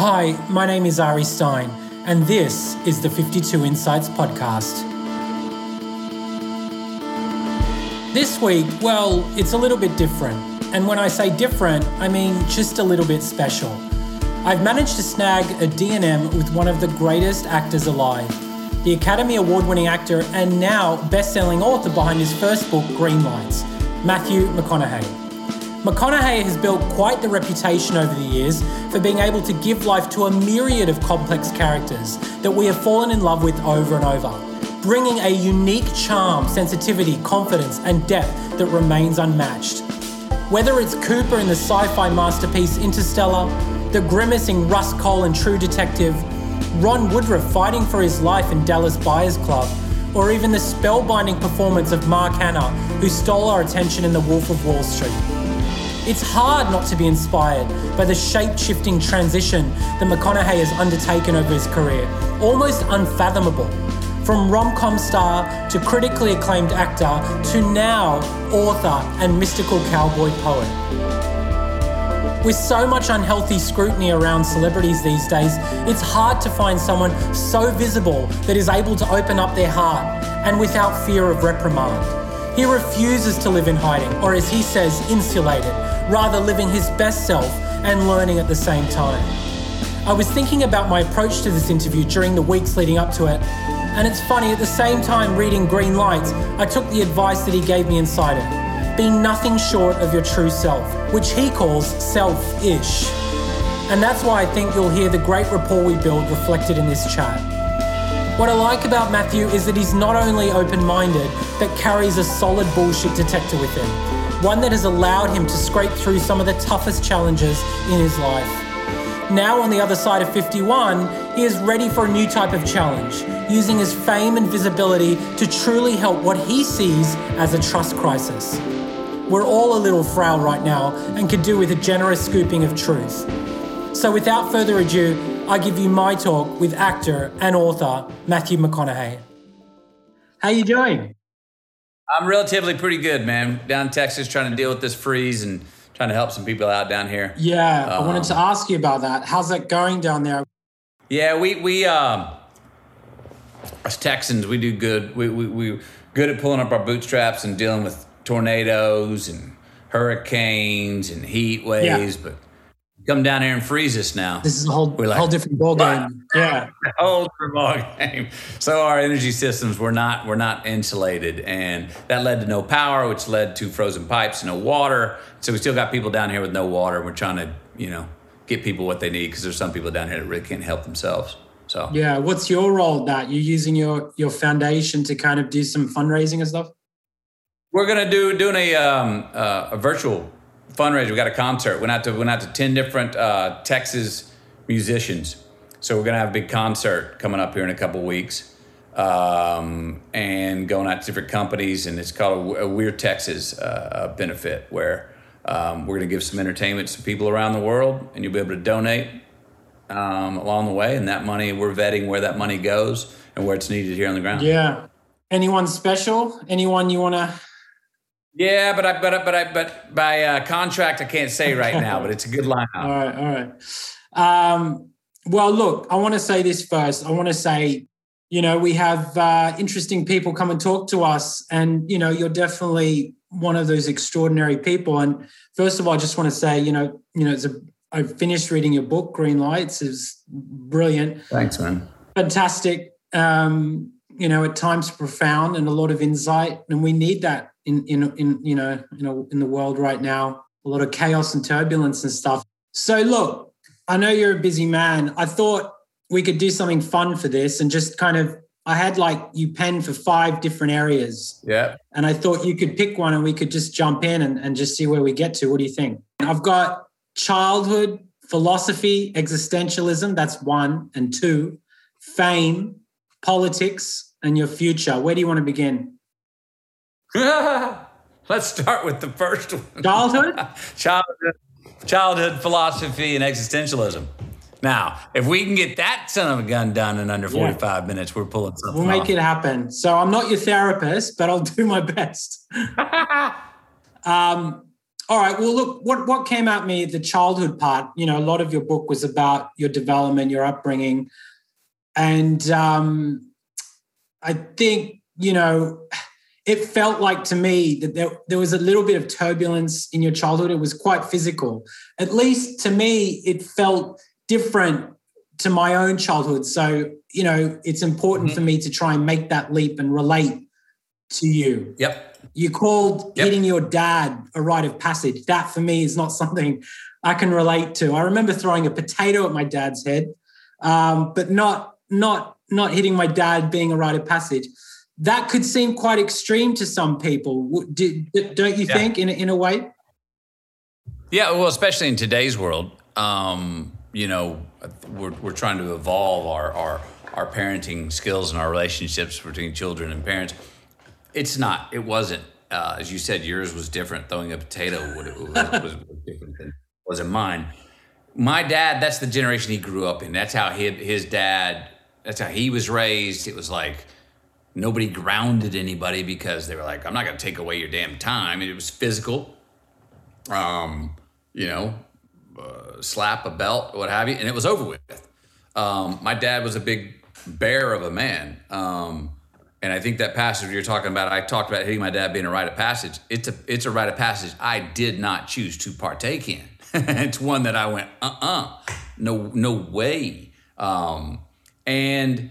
Hi, my name is Ari Stein, and this is the 52 Insights Podcast. This week, well, it's a little bit different. And when I say different, I mean just a little bit special. I've managed to snag a D&M with one of the greatest actors alive, the Academy Award-winning actor and now best-selling author behind his first book, Greenlights, Matthew McConaughey. McConaughey has built quite the reputation over the years for being able to give life to a myriad of complex characters that we have fallen in love with over and over, bringing a unique charm, sensitivity, confidence, and depth that remains unmatched. Whether it's Cooper in the sci-fi masterpiece Interstellar, the grimacing Russ Cole in True Detective, Ron Woodruff fighting for his life in Dallas Buyers Club, or even the spellbinding performance of Mark Hanna, who stole our attention in The Wolf of Wall Street. It's hard not to be inspired by the shape-shifting transition that McConaughey has undertaken over his career, almost unfathomable. From rom-com star to critically acclaimed actor to now author and mystical cowboy poet. With so much unhealthy scrutiny around celebrities these days, it's hard to find someone so visible that is able to open up their heart and without fear of reprimand. He refuses to live in hiding, or as he says, insulated, rather living his best self and learning at the same time. I was thinking about my approach to this interview during the weeks leading up to it, and it's funny, at the same time reading Green Lights, I took the advice that he gave me inside it. Be nothing short of your true self, which he calls self-ish. And that's why I think you'll hear the great rapport we build reflected in this chat. What I like about Matthew is that he's not only open-minded, but carries a solid bullshit detector with him, one that has allowed him to scrape through some of the toughest challenges in his life. Now on the other side of 51, he is ready for a new type of challenge, using his fame and visibility to truly help what he sees as a trust crisis. We're all a little frail right now and could do with a generous scooping of truth. So without further ado, I give you my talk with actor and author, Matthew McConaughey. How you doing? I'm relatively pretty good, man. Down in Texas trying to deal with this freeze and trying to help some people out down here. Yeah, I wanted to ask you about that. How's that going down there? Yeah, we as Texans, we do good. We're good at pulling up our bootstraps and dealing with tornadoes and hurricanes and heat waves, but come down here and freeze us now. This is a whole different ball game. Yeah, a whole different ball game. So our energy systems were not insulated, and that led to no power, which led to frozen pipes and no water. So we still got people down here with no water. We're trying to, get people what they need because there's some people down here that really can't help themselves. So yeah, what's your role in that? You're using your foundation to kind of do some fundraising and stuff. We're gonna doing a virtual fundraiser. We got a concert. Went out to 10 different Texas musicians. So we're gonna have a big concert coming up here in a couple weeks, and going out to different companies. And it's called a We're Texas benefit, where we're gonna give some entertainment to people around the world, and you'll be able to donate along the way. And that money, we're vetting where that money goes and where it's needed here on the ground. Yeah. Anyone special? Anyone you wanna? Yeah, but by contract, I can't say right now, but it's a good lineup. All right. Well, look, I want to say this first. I want to say, we have interesting people come and talk to us, and, you're definitely one of those extraordinary people. And first of all, I just want to say, I finished reading your book, Green Lights. It's brilliant. Thanks, man. Fantastic. At times profound and a lot of insight, and we need that. In the world right now, a lot of chaos and turbulence and stuff. So look, I know you're a busy man. I thought we could do something fun for this and just kind of, I had you penned for 5 different areas. Yeah. And I thought you could pick one and we could just jump in and just see where we get to. What do you think? I've got childhood, philosophy, existentialism, that's 1, and 2, fame, politics, and your future. Where do you want to begin? Let's start with the first one. Childhood, philosophy, and existentialism. Now, if we can get that son of a gun done in under 45 minutes, we're pulling something off. We'll make it happen. So I'm not your therapist, but I'll do my best. All right. Well, look, what came at me, the childhood part, you know, a lot of your book was about your development, your upbringing. And I think, you know, it felt like to me that there was a little bit of turbulence in your childhood. It was quite physical. At least to me, it felt different to my own childhood. So, you know, it's important for me to try and make that leap and relate to you. Yep. You called hitting your dad a rite of passage. That for me is not something I can relate to. I remember throwing a potato at my dad's head, but not hitting my dad being a rite of passage. That could seem quite extreme to some people, don't you think, in a way? Yeah, well, especially in today's world, you know, we're trying to evolve our parenting skills and our relationships between children and parents. It wasn't. As you said, yours was different. Throwing a potato was different than wasn't mine. My dad, that's the generation he grew up in. That's how that's how he was raised. It was like nobody grounded anybody because they were like, I'm not going to take away your damn time. And it was physical, you know, slap a belt, what have you. And it was over with. My dad was a big bear of a man. And I think that passage you're talking about, I talked about hitting my dad being a rite of passage. It's a rite of passage I did not choose to partake in. It's one that I went, no way. And,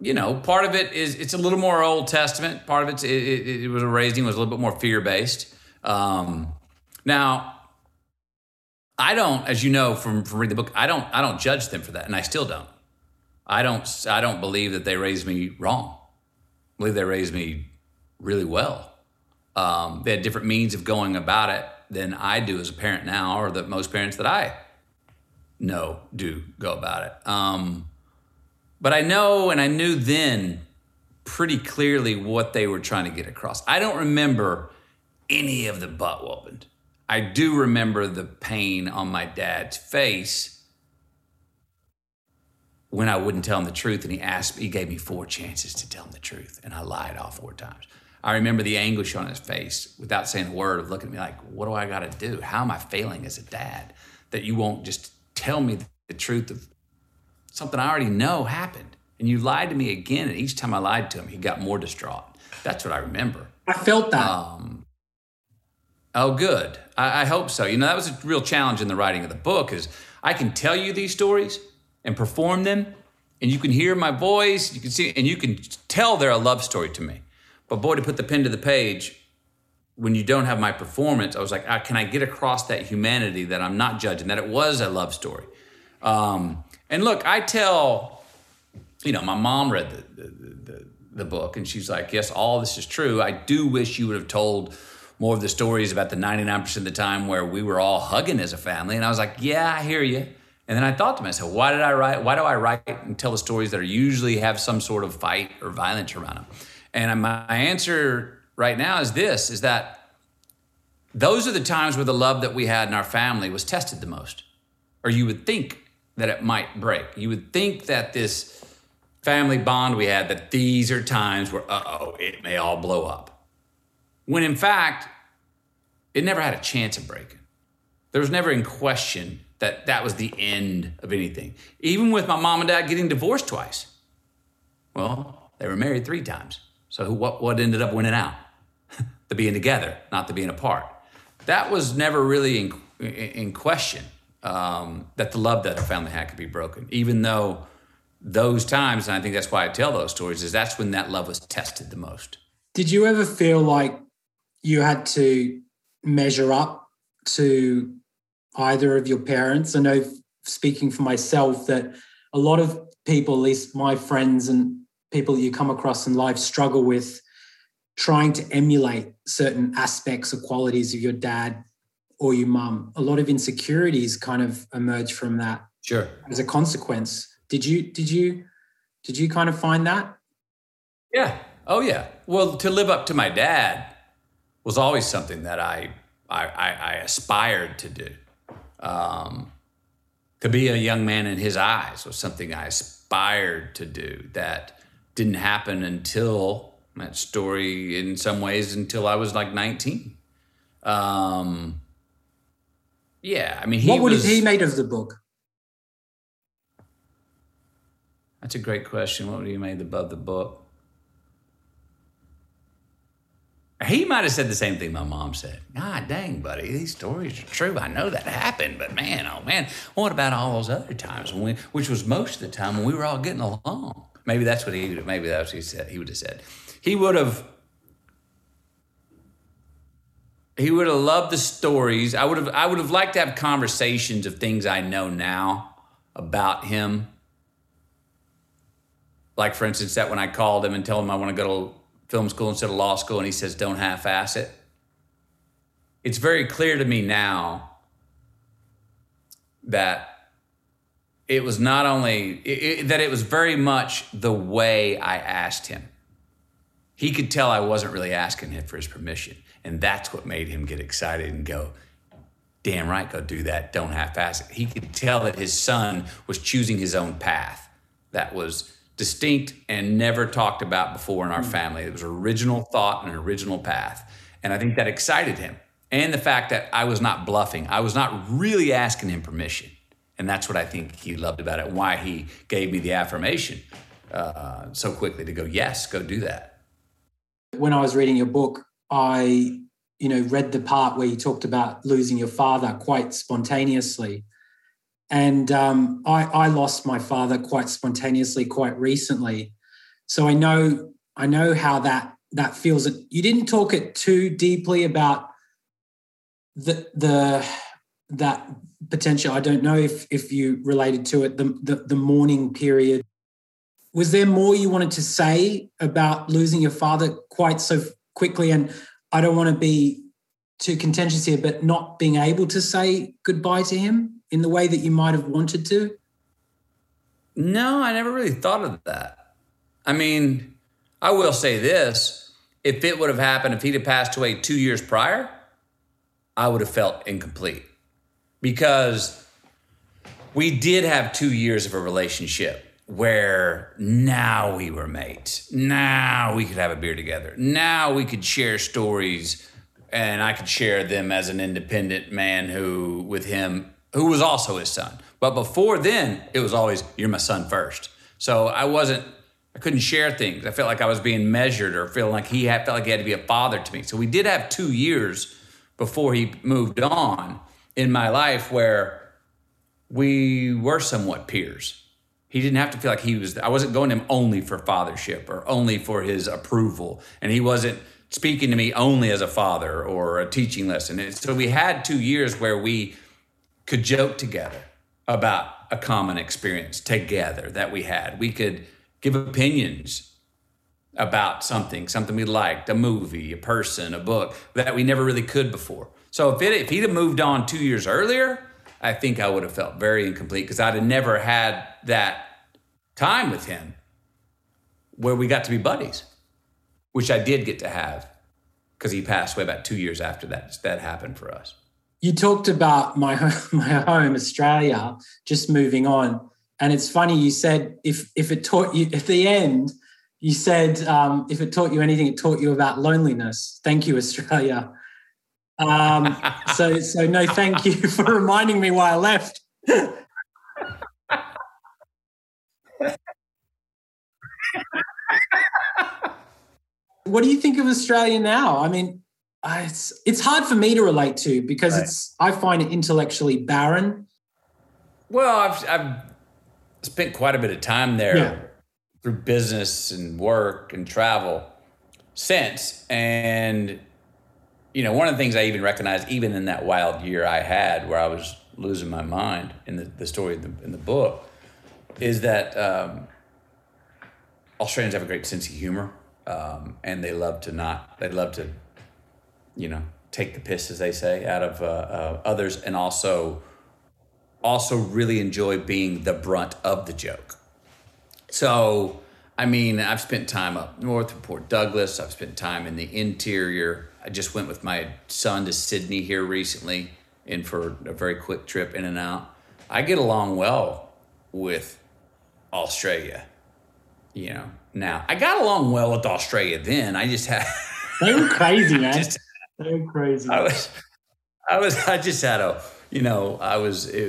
you know, part of it is it's a little more Old Testament. Part of it was a raising was a little bit more fear-based. Now, I don't, as you know from reading the book, I don't judge them for that, and I still don't. I don't believe that they raised me wrong. I believe they raised me really well. They had different means of going about it than I do as a parent now, or that most parents that I know do go about it. But I know, and I knew then pretty clearly what they were trying to get across. I don't remember any of the butt whooping. I do remember the pain on my dad's face when I wouldn't tell him the truth, and he gave me 4 chances to tell him the truth, and I lied all 4 times. I remember the anguish on his face without saying a word of looking at me like, what do I got to do? How am I failing as a dad that you won't just tell me the truth of something I already know happened? And you lied to me again, and each time I lied to him, he got more distraught. That's what I remember. I felt that. Oh, good. I hope so. You know, that was a real challenge in the writing of the book is I can tell you these stories and perform them, and you can hear my voice, you can see, and you can tell they're a love story to me. But boy, to put the pen to the page, when you don't have my performance, I was like, can I get across that humanity that I'm not judging, that it was a love story? And look, I tell, you know, my mom read the book, and she's like, yes, all this is true. I do wish you would have told more of the stories about the 99% of the time where we were all hugging as a family. And I was like, yeah, I hear you. And then I thought to myself, why do I write and tell the stories that are usually have some sort of fight or violence around them? And my answer right now is this, is that those are the times where the love that we had in our family was tested the most, or you would think that it might break. You would think that this family bond we had, that these are times where, it may all blow up. When in fact, it never had a chance of breaking. There was never in question that was the end of anything. Even with my mom and dad getting divorced twice. Well, they were married 3 times. So what ended up winning out? The being together, not the being apart. That was never really in question, that the love that our family had could be broken. Even though those times, and I think that's why I tell those stories, is that's when that love was tested the most. Did you ever feel like you had to measure up to either of your parents? I know, speaking for myself, that a lot of people, at least my friends and people you come across in life, struggle with trying to emulate certain aspects or qualities of your dad or your mum. A lot of insecurities kind of emerge from that. Sure. As a consequence. Did you kind of find that? Yeah. Oh yeah. Well, to live up to my dad was always something that I aspired to do. To be a young man in his eyes was something I aspired to do that didn't happen until that story in some ways until I was like 19. Yeah, I mean, what made of the book? That's a great question. What would he have made of the book? He might have said the same thing my mom said. God dang, buddy, these stories are true. I know that happened, but man, oh man, what about all those other times when which was most of the time when we were all getting along? Maybe that's what he would have. Maybe that's what he said. He would have said. He would have loved the stories. I would have liked to have conversations of things I know now about him. Like, for instance, that when I called him and told him I want to go to film school instead of law school, and he says, don't half-ass it. It's very clear to me now that it was not only, that it was very much the way I asked him. He could tell I wasn't really asking him for his permission. And that's what made him get excited and go, damn right, go do that. Don't half-ass it. He could tell that his son was choosing his own path. That was distinct and never talked about before in our family. It was original thought and an original path. And I think that excited him. And the fact that I was not bluffing. I was not really asking him permission. And that's what I think he loved about it, why he gave me the affirmation so quickly to go, yes, go do that. When I was reading your book, I read the part where you talked about losing your father quite spontaneously. And I lost my father quite spontaneously, quite recently. So I know how that feels. You didn't talk it too deeply about that potential. I don't know if you related to it, the mourning period. Was there more you wanted to say about losing your father quite so quickly? And I don't want to be too contentious here, but not being able to say goodbye to him in the way that you might have wanted to? No, I never really thought of that. I mean, I will say this. If it would have happened, if he'd have passed away 2 years prior, I would have felt incomplete. Because we did have 2 years of a relationship where now we were mates. Now we could have a beer together. Now we could share stories, and I could share them as an independent man who was also his son. But before then, it was always, you're my son first. So I couldn't share things. I felt like I was being measured or felt like he had to be a father to me. So we did have 2 years before he moved on in my life where we were somewhat peers. He didn't have to feel like I wasn't going to him only for fathership or only for his approval. And he wasn't speaking to me only as a father or a teaching lesson. And so we had 2 years where we could joke together about a common experience together that we had. We could give opinions about something we liked, a movie, a person, a book, that we never really could before. So if he'd have moved on 2 years earlier, I think I would have felt very incomplete because I'd have never had that time with him where we got to be buddies, which I did get to have because he passed away about 2 years after that happened for us. You talked about my home, Australia, just moving on. And it's funny, you said if it taught you, at the end, you said if it taught you anything, it taught you about loneliness. Thank you, Australia. So no, thank you for reminding me why I left. What do you think of Australia now? I mean, it's hard for me to relate to because right. I find it intellectually barren. Well, I've spent quite a bit of time there through business and work and travel since. And, one of the things I even recognized, even in that wild year I had where I was losing my mind in the story in the book, is that Australians have a great sense of humor and they love to take the piss, as they say, out of others, and also really enjoy being the brunt of the joke. So, I mean, I've spent time up north in Port Douglas. I've spent time in the interior. I just went with my son to Sydney here recently and for a very quick trip in and out. I get along well with Australia, now. I got along well with Australia then. I just had... They were crazy, man. I just had a you know, it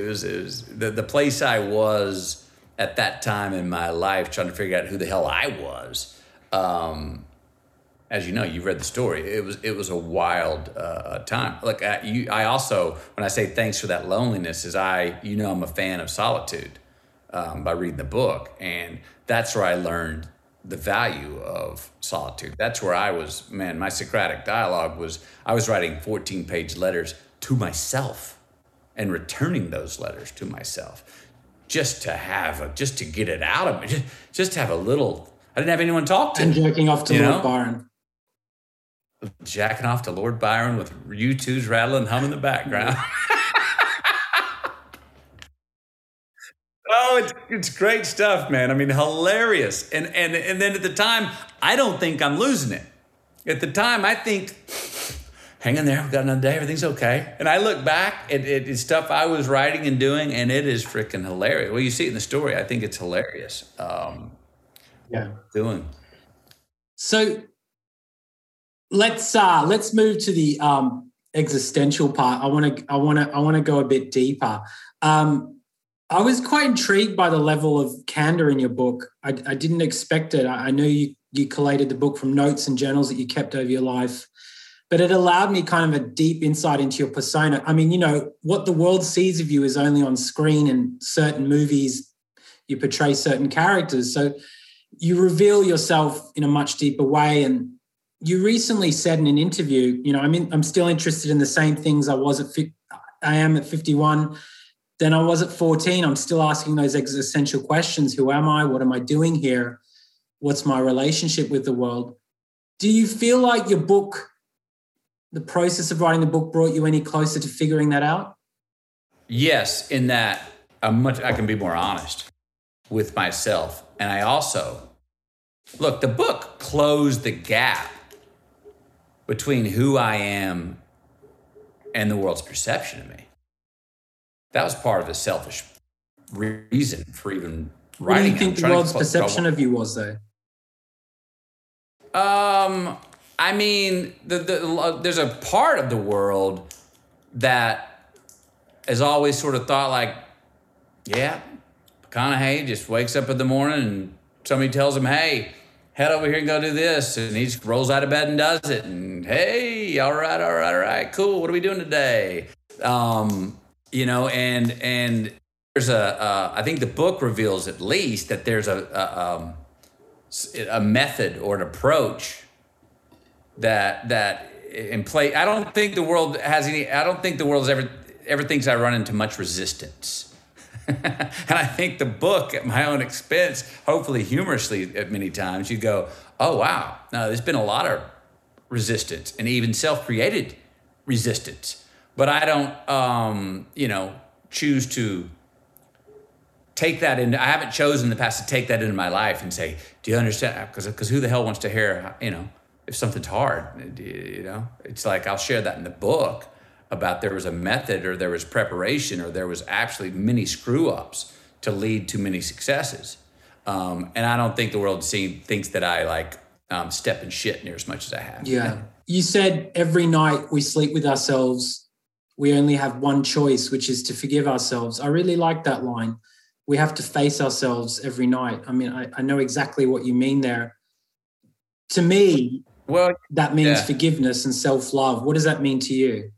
was the place I was at that time in my life, trying to figure out who the hell I was. As you know, you read the story. It was a wild time. Look, I also, when I say thanks for that loneliness, is I'm a fan of solitude by reading the book, and that's where I learned the value of solitude. That's where I was, man, my Socratic dialogue was, I was writing 14-page letters to myself and returning those letters to myself just to get it out of me, just to have a little, I didn't have anyone talk to. And jacking off to Lord Byron. Jacking off to Lord Byron with U2's rattling hum in the background. Oh, it's great stuff, man. I mean, hilarious. And then at the time, I don't think I'm losing it. At the time, I think, hang in there, we've got another day, everything's okay. And I look back at it, it's stuff I was writing and doing, and it is freaking hilarious. Well, you see it in the story. I think it's hilarious. So let's move to the existential part. I want to go a bit deeper. I was quite intrigued by the level of candor in your book. I didn't expect it. I know you collated the book from notes and journals that you kept over your life, but it allowed me kind of a deep insight into your persona. I mean, you know, what the world sees of you is only on screen, and certain movies, you portray certain characters. So you reveal yourself in a much deeper way. And you recently said in an interview, you know, I mean, I'm still interested in the same things I am at 51. Then I was at 14. I'm still asking those existential questions. Who am I? What am I doing here? What's my relationship with the world? Do you feel like your book, the process of writing the book, brought you any closer to figuring that out? Yes, in that I can be more honest with myself. And I also, the book closed the gap between who I am and the world's perception of me. That was part of the selfish reason for even writing. What do you think the world's perception of you was, though? I mean, there's a part of the world that has always sort of thought like, yeah, McConaughey just wakes up in the morning and somebody tells him, hey, head over here and go do this. And he just rolls out of bed and does it. And hey, all right, cool. What are we doing today? You know, and there's I think the book reveals at least that there's a method or an approach that in play. I don't think the world has any. I don't think the world's ever thinks I run into much resistance. And I think the book, at my own expense, hopefully humorously at many times, you go, oh wow, no, there's been a lot of resistance and even self-created resistance. But I don't, choose to take that in. I haven't chosen in the past to take that into my life and say, do you understand? Because who the hell wants to hear, you know, if something's hard, you know? It's like I'll share that in the book about there was a method or there was preparation or there was actually many screw-ups to lead to many successes. And I don't think the world thinks that I, step in shit near as much as I have. Yeah. You know? You said every night we sleep with ourselves. We only have one choice, which is to forgive ourselves. I really like that line. We have to face ourselves every night. I mean, I know exactly what you mean there. To me, that means forgiveness and self-love. What does that mean to you?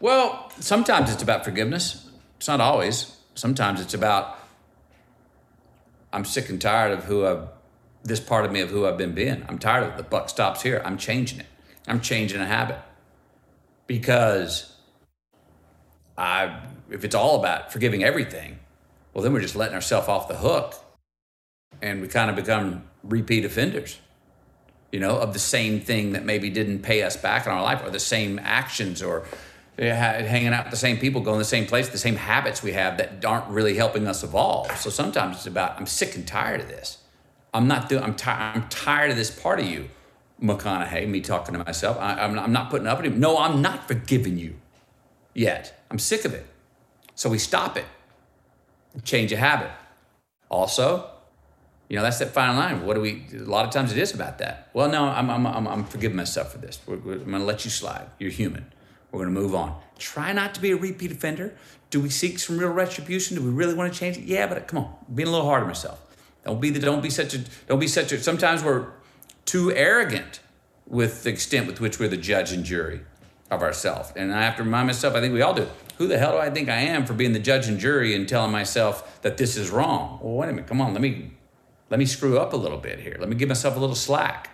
Well, sometimes it's about forgiveness. It's not always. Sometimes it's about I'm sick and tired of this part of me of who I've been being. I'm tired of it. The buck stops here. I'm changing it. I'm changing a habit. Because if it's all about forgiving everything, well, then we're just letting ourselves off the hook and we kind of become repeat offenders, you know, of the same thing that maybe didn't pay us back in our life or the same actions or hanging out with the same people, going to the same place, the same habits we have that aren't really helping us evolve. So sometimes it's about, I'm sick and tired of this. I'm tired of this part of you. McConaughey, me talking to myself, I'm not putting up with him. No, I'm not forgiving you yet. I'm sick of it. So we stop it. Change a habit. Also, you know, that's that fine line. A lot of times it is about that. Well, no, I'm forgiving myself for this. I'm going to let you slide. You're human. We're going to move on. Try not to be a repeat offender. Do we seek some real retribution? Do we really want to change it? Yeah, but come on, I'm being a little hard on myself. Don't be such a, sometimes we're too arrogant with the extent with which we're the judge and jury of ourselves. And I have to remind myself, I think we all do. Who the hell do I think I am for being the judge and jury and telling myself that this is wrong? Well, wait a minute, come on, let me screw up a little bit here. Let me give myself a little slack.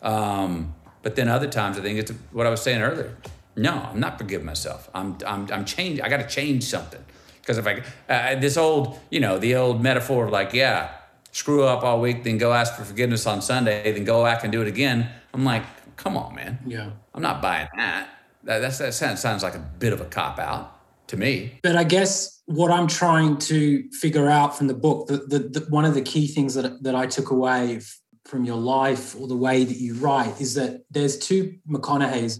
But then other times, I think it's what I was saying earlier. No, I'm not forgiving myself. I'm changing. I got to change something. Because if the old metaphor of like, yeah, screw up all week, then go ask for forgiveness on Sunday, then go back and do it again. I'm like, come on, man. Yeah. I'm not buying that. That sounds like a bit of a cop-out to me. But I guess what I'm trying to figure out from the book, the one of the key things that I took away from your life or the way that you write is that there's two McConaugheys.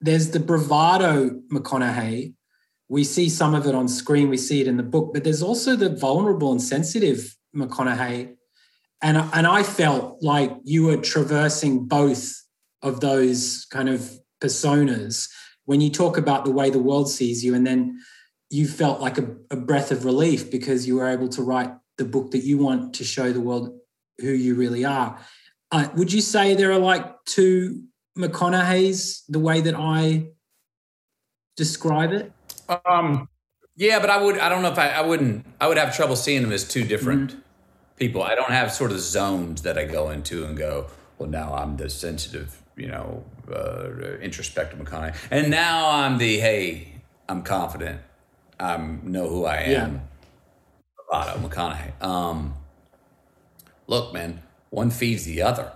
There's the bravado McConaughey. We see some of it on screen. We see it in the book. But there's also the vulnerable and sensitive McConaughey. And I felt like you were traversing both of those kind of personas when you talk about the way the world sees you. And then you felt like a breath of relief because you were able to write the book that you want to show the world who you really are. Would you say there are like two McConaughey's the way that I describe it? Yeah, but I would have trouble seeing them as two different people. I don't have sort of zones that I go into and go, well, now I'm the sensitive, introspective McConaughey. And now I'm the, hey, I'm confident. I know who I am. Yeah. Otto McConaughey. Look, man, one feeds the other.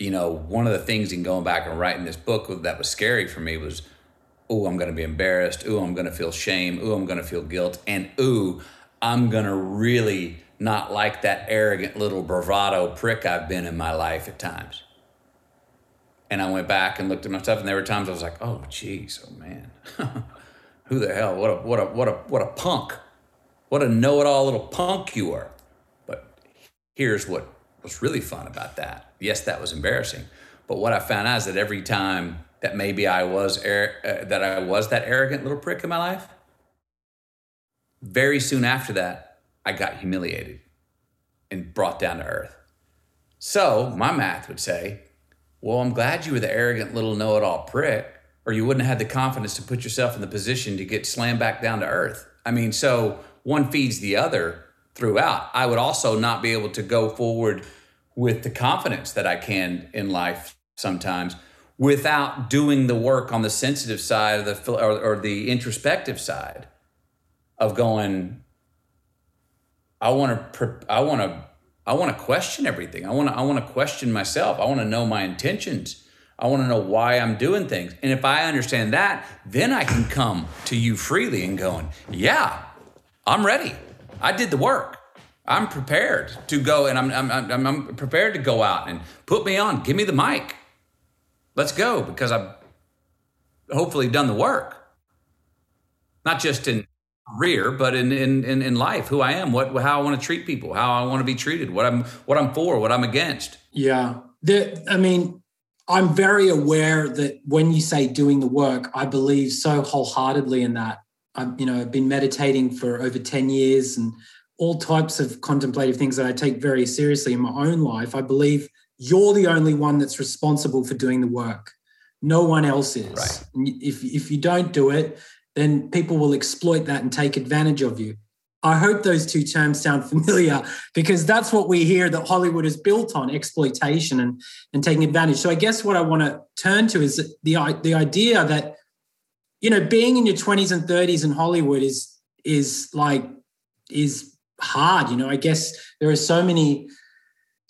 One of the things in going back and writing this book that was scary for me was, ooh, I'm going to be embarrassed. Ooh, I'm going to feel shame. Ooh, I'm going to feel guilt. And ooh, I'm going to really not like that arrogant little bravado prick I've been in my life at times. And I went back and looked at myself, and there were times I was like, oh, geez, oh, man. Who the hell? What a punk. What a know-it-all little punk you are. But here's what was really fun about that. Yes, that was embarrassing, but what I found out is that every time that maybe I was that arrogant little prick in my life, very soon after that, I got humiliated and brought down to earth. So my math would say, well, I'm glad you were the arrogant little know-it-all prick, or you wouldn't have had the confidence to put yourself in the position to get slammed back down to earth. I mean, so one feeds the other throughout. I would also not be able to go forward with the confidence that I can in life sometimes without doing the work on the sensitive side or the introspective side of going, I want to question everything. I want to question myself. I want to know my intentions. I want to know why I'm doing things. And if I understand that, then I can come to you freely and going, yeah, I'm ready. I did the work. I'm prepared to go, and I'm prepared to go out and put me on. Give me the mic. Let's go, because I've hopefully done the work. Not just in career, but in life, who I am, how I want to treat people, how I want to be treated, what I'm for, what I'm against. Yeah, I'm very aware that when you say doing the work, I believe so wholeheartedly in that. I've been meditating for over 10 years and all types of contemplative things that I take very seriously in my own life. I believe you're the only one that's responsible for doing the work. No one else is. Right. If you don't do it, then people will exploit that and take advantage of you. I hope those two terms sound familiar, because that's what we hear that Hollywood is built on, exploitation and taking advantage. So I guess what I want to turn to is the idea that, being in your 20s and 30s in Hollywood is hard. I guess there are so many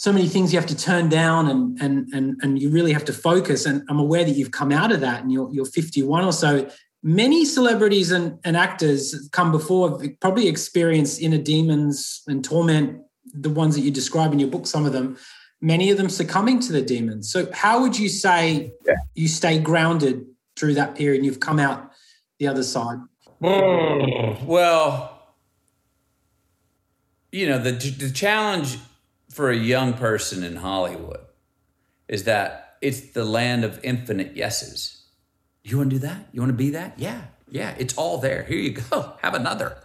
things you have to turn down and you really have to focus. And I'm aware that you've come out of that and you're 51 or so. Many celebrities and actors come before have probably experienced inner demons and torment, the ones that you describe in your book, some of them, many of them succumbing to the demons. So how would you say you stay grounded through that period and you've come out the other side? Well, the challenge for a young person in Hollywood is that it's the land of infinite yeses. You want to do that? You want to be that? Yeah. Yeah. It's all there. Here you go. Have another.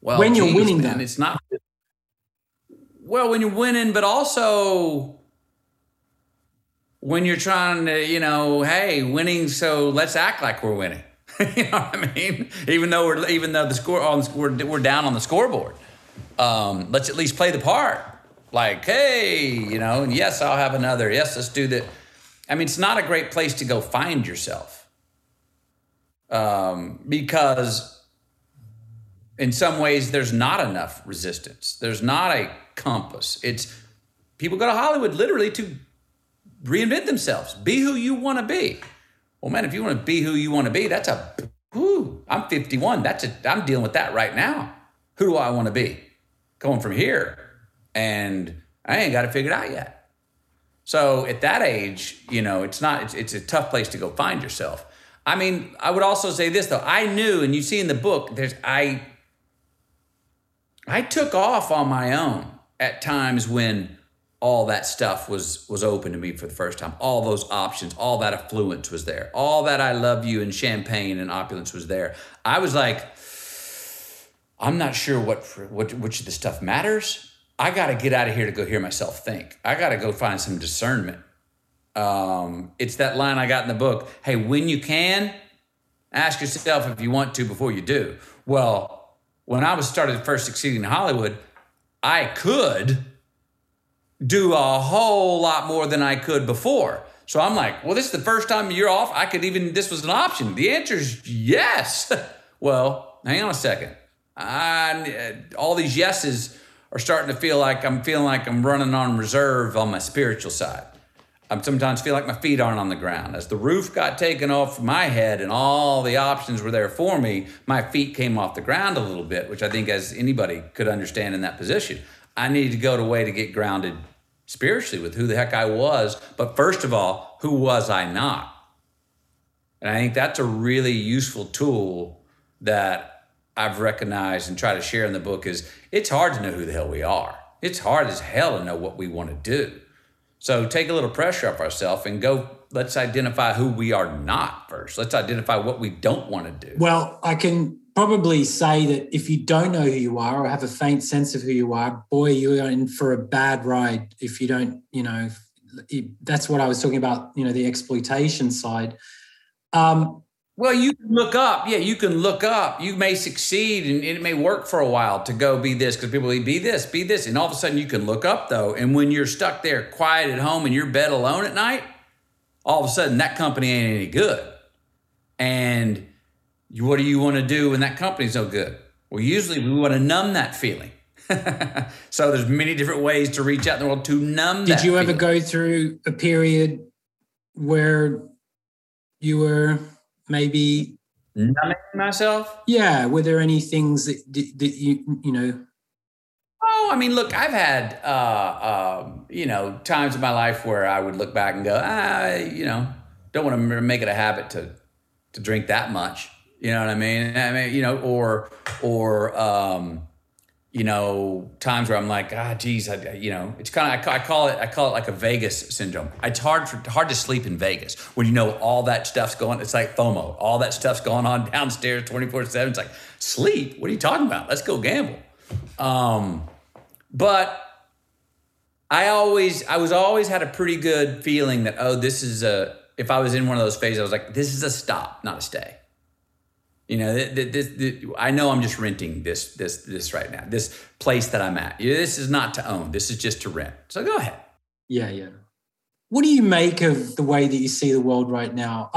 Well, when you're winning, then it's not. Well, when you're winning, but also when you're trying to, you know, hey, winning. So let's act like we're winning. You know what I mean? Even though the score on the score, we're down on the scoreboard. Let's at least play the part. Like, hey, you know, and yes, I'll have another. Yes, let's do that. I mean, it's not a great place to go find yourself, because in some ways there's not enough resistance. There's not a compass. It's people go to Hollywood literally to reinvent themselves. Be who you want to be. Well, man, if you want to be who you want to be, that's a, whoo, I'm 51. I'm dealing with that right now. Who do I want to be? Going from here, and I ain't got it figured out yet. So at that age, you know, it's a tough place to go find yourself. I mean, I would also say this though. I knew, and you see in the book, I took off on my own at times when all that stuff was open to me for the first time. All those options, all that affluence was there. All that I love you and champagne and opulence was there. I was like, I'm not sure which of this stuff matters. I got to get out of here to go hear myself think. I got to go find some discernment. It's that line I got in the book. Hey, when you can, ask yourself if you want to before you do. Well, when I was started first succeeding in Hollywood, I could do a whole lot more than I could before. So I'm like, well, this is the first time you're off. This was an option. The answer is yes. Well, hang on a second. All these yeses are starting to feel like I'm running on reserve on my spiritual side. I sometimes feel like my feet aren't on the ground. As the roof got taken off my head and all the options were there for me, my feet came off the ground a little bit, which I think as anybody could understand in that position. I needed to go to way to get grounded spiritually with who the heck I was. But first of all, who was I not? And I think that's a really useful tool that I've recognized and try to share in the book is it's hard to know who the hell we are. It's hard as hell to know what we want to do. So take a little pressure off ourselves and go, let's identify who we are not first. Let's identify what we don't want to do. Well, I can probably say that if you don't know who you are or have a faint sense of who you are, boy, you are in for a bad ride if you don't, you know, that's what I was talking about, you know, the exploitation side. Well, you can look up. Yeah, you can look up. You may succeed and it may work for a while to go be this because people will be this. And all of a sudden you can look up though. And when you're stuck there quiet at home in your bed alone at night, all of a sudden that company ain't any good. And what do you want to do when that company's no good? Well, usually we want to numb that feeling. So there's many different ways to reach out in the world to numb that. Did you ever go through a period where you were... maybe numbing myself? Yeah. Were there any things that you know? Oh, I mean, look, I've had, you know, times in my life where I would look back and go, you know, don't want to make it a habit to drink that much. You know what I mean? You know, or you know, times where I'm like, geez, you know, it's kind of, I call it like a Vegas syndrome. It's hard to sleep in Vegas when you know all that stuff's going. It's like FOMO. All that stuff's going on downstairs 24/7. It's like, sleep? What are you talking about? Let's go gamble. But I was always had a pretty good feeling that, this is if I was in one of those phases, I was like, this is a stop, not a stay. You know, I know I'm just renting this right now, this place that I'm at. This is not to own. This is just to rent. So go ahead. Yeah, yeah. What do you make of the way that you see the world right now?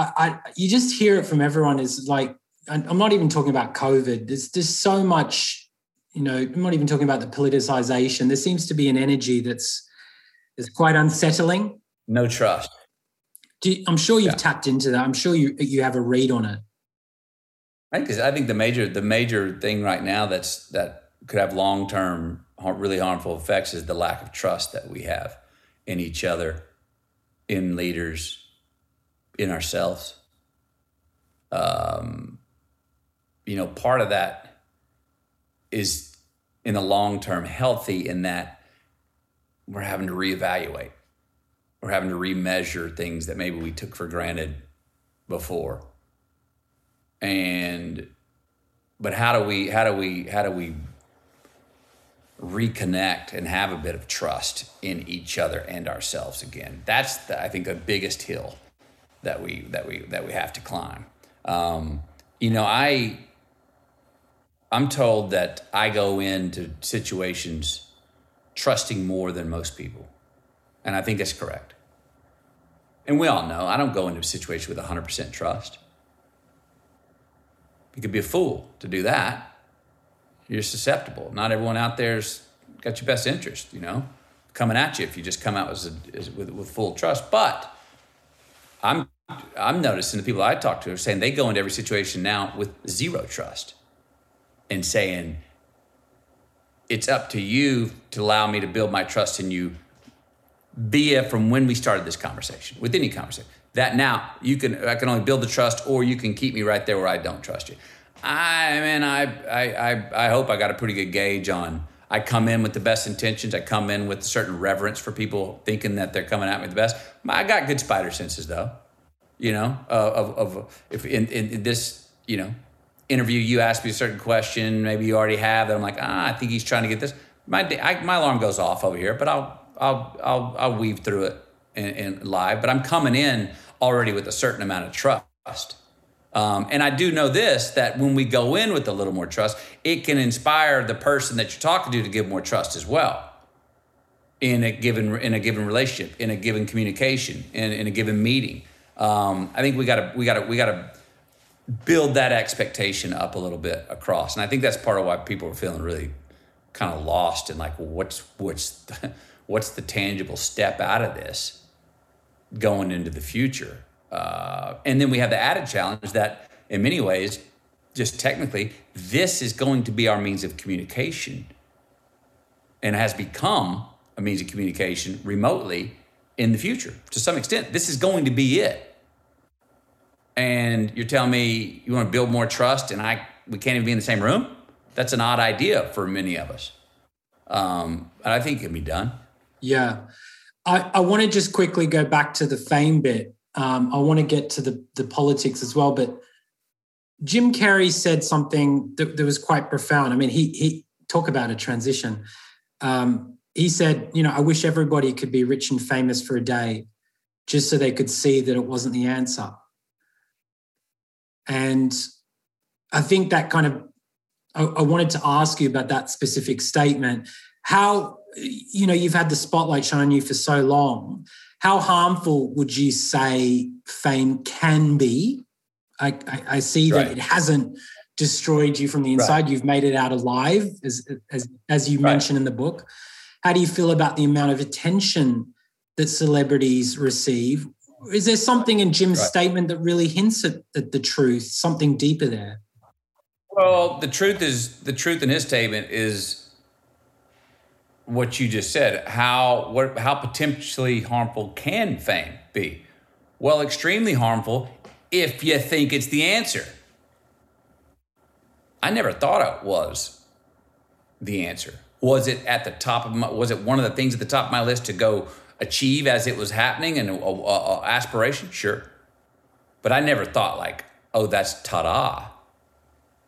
You just hear it from everyone. Is like, I'm not even talking about COVID. There's just so much, you know, I'm not even talking about the politicization. There seems to be an energy that's quite unsettling. No trust. I'm sure you've tapped into that. I'm sure you have a read on it. I think the major thing right now that could have long-term really harmful effects is the lack of trust that we have in each other, in leaders, in ourselves. You know, part of that is in the long term healthy in that we're having to reevaluate. We're having to remeasure things that maybe we took for granted before. And, but how do we reconnect and have a bit of trust in each other and ourselves again? That's I think the biggest hill that we have to climb. I'm told that I go into situations trusting more than most people. And I think that's correct. And we all know I don't go into a situation with 100% trust. You could be a fool to do that. You're susceptible. Not everyone out there's got your best interest, coming at you if you just come out with full trust. But I'm noticing the people I talk to are saying they go into every situation now with zero trust and saying, it's up to you to allow me to build my trust in you via from when we started this conversation, with any conversation. That now I can only build the trust, or you can keep me right there where I don't trust you. I hope I got a pretty good gauge on. I come in with the best intentions. I come in with a certain reverence for people thinking that they're coming at me the best. I got good spider senses though, if in this, interview, you asked me a certain question, maybe you already have that. I'm like, I think he's trying to get this. My alarm goes off over here, but I'll weave through it and live. But I'm coming in already with a certain amount of trust. And I do know this, that when we go in with a little more trust, it can inspire the person that you're talking to give more trust as well in a given relationship, in a given communication, in a given meeting. I think we gotta build that expectation up a little bit across. And I think that's part of why people are feeling really kind of lost and like, well, what's the tangible step out of this going into the future? And then we have the added challenge that in many ways, just technically, this is going to be our means of communication and has become a means of communication remotely in the future. To some extent, this is going to be it. And you're telling me you want to build more trust and we can't even be in the same room? That's an odd idea for many of us. And I think it can be done. Yeah. I want to just quickly go back to the fame bit. I want to get to the politics as well. But Jim Carrey said something that was quite profound. I mean, he talk about a transition. He said, I wish everybody could be rich and famous for a day just so they could see that it wasn't the answer. And I think that kind of, I wanted to ask you about that specific statement. How, you've had the spotlight shone on you for so long. How harmful would you say fame can be? I see that it hasn't destroyed you from the inside. Right. You've made it out alive, as you mentioned in the book. How do you feel about the amount of attention that celebrities receive? Is there something in Jim's statement that really hints at the truth, something deeper there? Well, the truth in his statement is what you just said. How potentially harmful can fame be? Well, extremely harmful if you think it's the answer. I never thought it was the answer. Was it at the top of was it one of the things at the top of my list to go achieve as it was happening and aspiration? Sure. But I never thought like, oh, that's ta-da.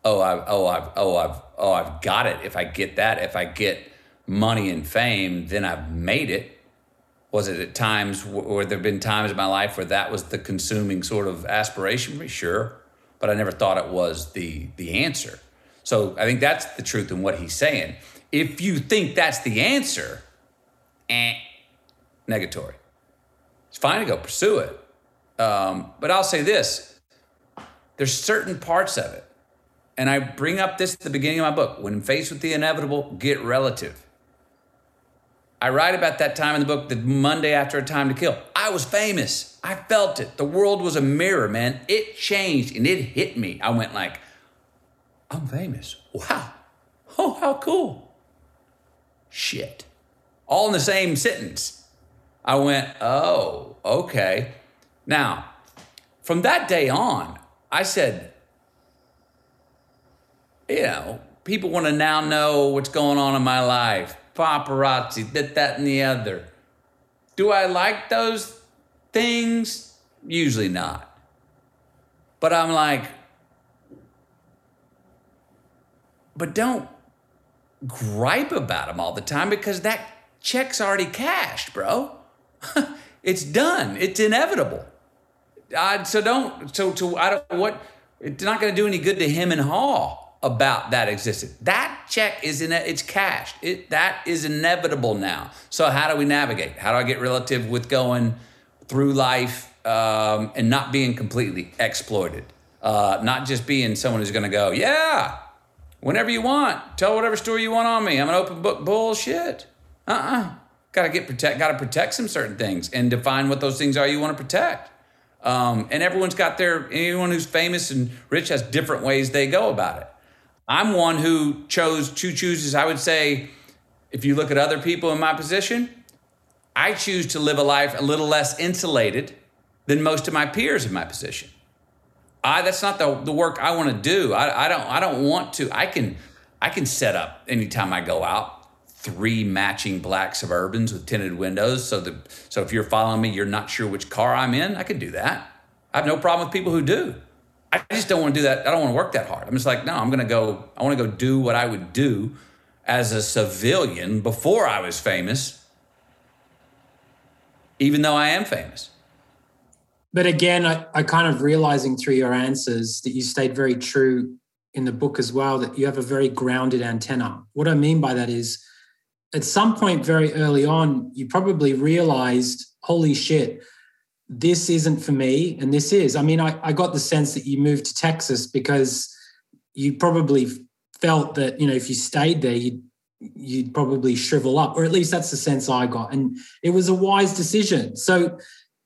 I've got it. If I get that, if I get money and fame, then I've made it. Was it at times where there've been times in my life where that was the consuming sort of aspiration for me? Sure. But I never thought it was the answer. So I think that's the truth in what he's saying. If you think that's the answer, negatory. It's fine to go pursue it. But I'll say this, there's certain parts of it. And I bring up this at the beginning of my book, when faced with the inevitable, get relative. I write about that time in the book, the Monday after A Time to Kill. I was famous. I felt it. The world was a mirror, man. It changed and it hit me. I went like, I'm famous. Wow. Oh, how cool. Shit. All in the same sentence. I went, oh, okay. Now, from that day on, I said, people want to now know what's going on in my life. Paparazzi, that, and the other. Do I like those things? Usually not. But I'm like, but don't gripe about them all the time, because that check's already cashed, bro. It's done. It's inevitable. It's not going to do any good to him and Haw about that existence. That check is it's cashed. That is inevitable now. So how do we navigate? How do I get relative with going through life and not being completely exploited? Not just being someone who's going to go, yeah, whenever you want, tell whatever story you want on me. I'm an open book. Bullshit. Got to protect some certain things and define what those things are you want to protect. And anyone who's famous and rich has different ways they go about it. I'm one who chooses, I would say, if you look at other people in my position, I choose to live a life a little less insulated than most of my peers in my position. That's not the work I want to do. I don't want to. I can set up anytime I go out. 3 matching black Suburbans with tinted windows. So if you're following me, you're not sure which car I'm in. I could do that. I have no problem with people who do. I just don't want to do that. I don't want to work that hard. I'm just like, no, I want to go do what I would do as a civilian before I was famous, even though I am famous. But again, I kind of realizing through your answers that you stayed very true in the book as well, that you have a very grounded antenna. What I mean by that is, at some point very early on, you probably realized, holy shit, this isn't for me, and this is. I mean, I got the sense that you moved to Texas because you probably felt that, you know, if you stayed there, you'd probably shrivel up, or at least that's the sense I got. And it was a wise decision. So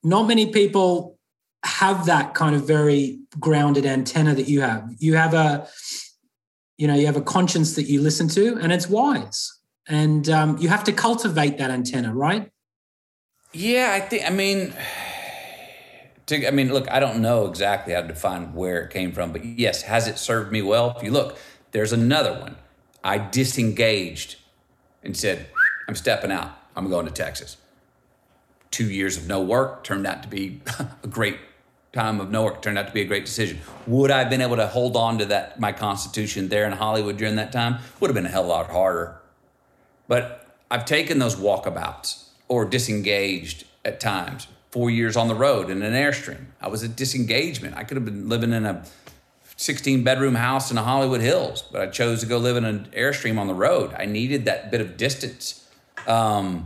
not many people have that kind of very grounded antenna that you have. You have a conscience that you listen to, and it's wise. And you have to cultivate that antenna, right? Yeah, look, I don't know exactly how to define where it came from, but yes, has it served me well? If you look, there's another one. I disengaged and said, I'm stepping out. I'm going to Texas. 2 years of no work turned out to be a great time of no work, turned out to be a great decision. Would I have been able to hold on to that, my constitution there in Hollywood during that time? Would have been a hell of a lot harder. But I've taken those walkabouts or disengaged at times. 4 years on the road in an Airstream. I was a disengagement. I could have been living in a 16-bedroom house in the Hollywood Hills, but I chose to go live in an Airstream on the road. I needed that bit of distance. You got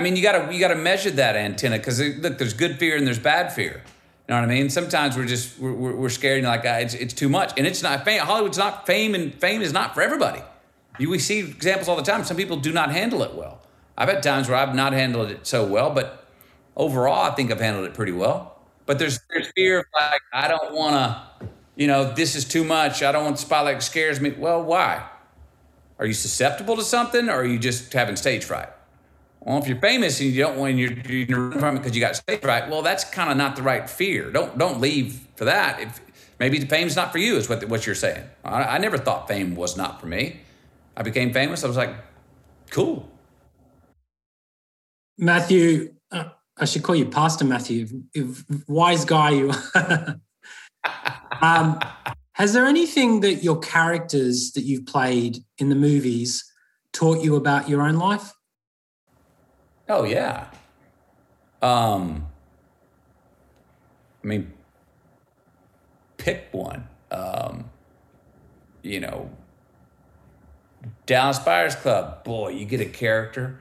to measure that antenna, because look, there's good fear and there's bad fear. You know what I mean? Sometimes we're scared and like, it's too much. And it's not fame. Hollywood's not fame, and fame is not for everybody. We see examples all the time. Some people do not handle it well. I've had times where I've not handled it so well, but overall, I think I've handled it pretty well. But there's fear of like, I don't want to, this is too much. I don't want the spotlight, scares me. Well, why? Are you susceptible to something, or are you just having stage fright? Well, if you're famous and you don't want you're running from it because you got stage fright, well, that's kind of not the right fear. Don't leave for that. If maybe the fame's not for you, is what you're saying. I never thought fame was not for me. I became famous. I was like, cool. Matthew, I should call you Pastor Matthew. Wise guy you are. Has there anything that your characters that you've played in the movies taught you about your own life? Oh, yeah. Pick one. Dallas Buyers Club. Boy, you get a character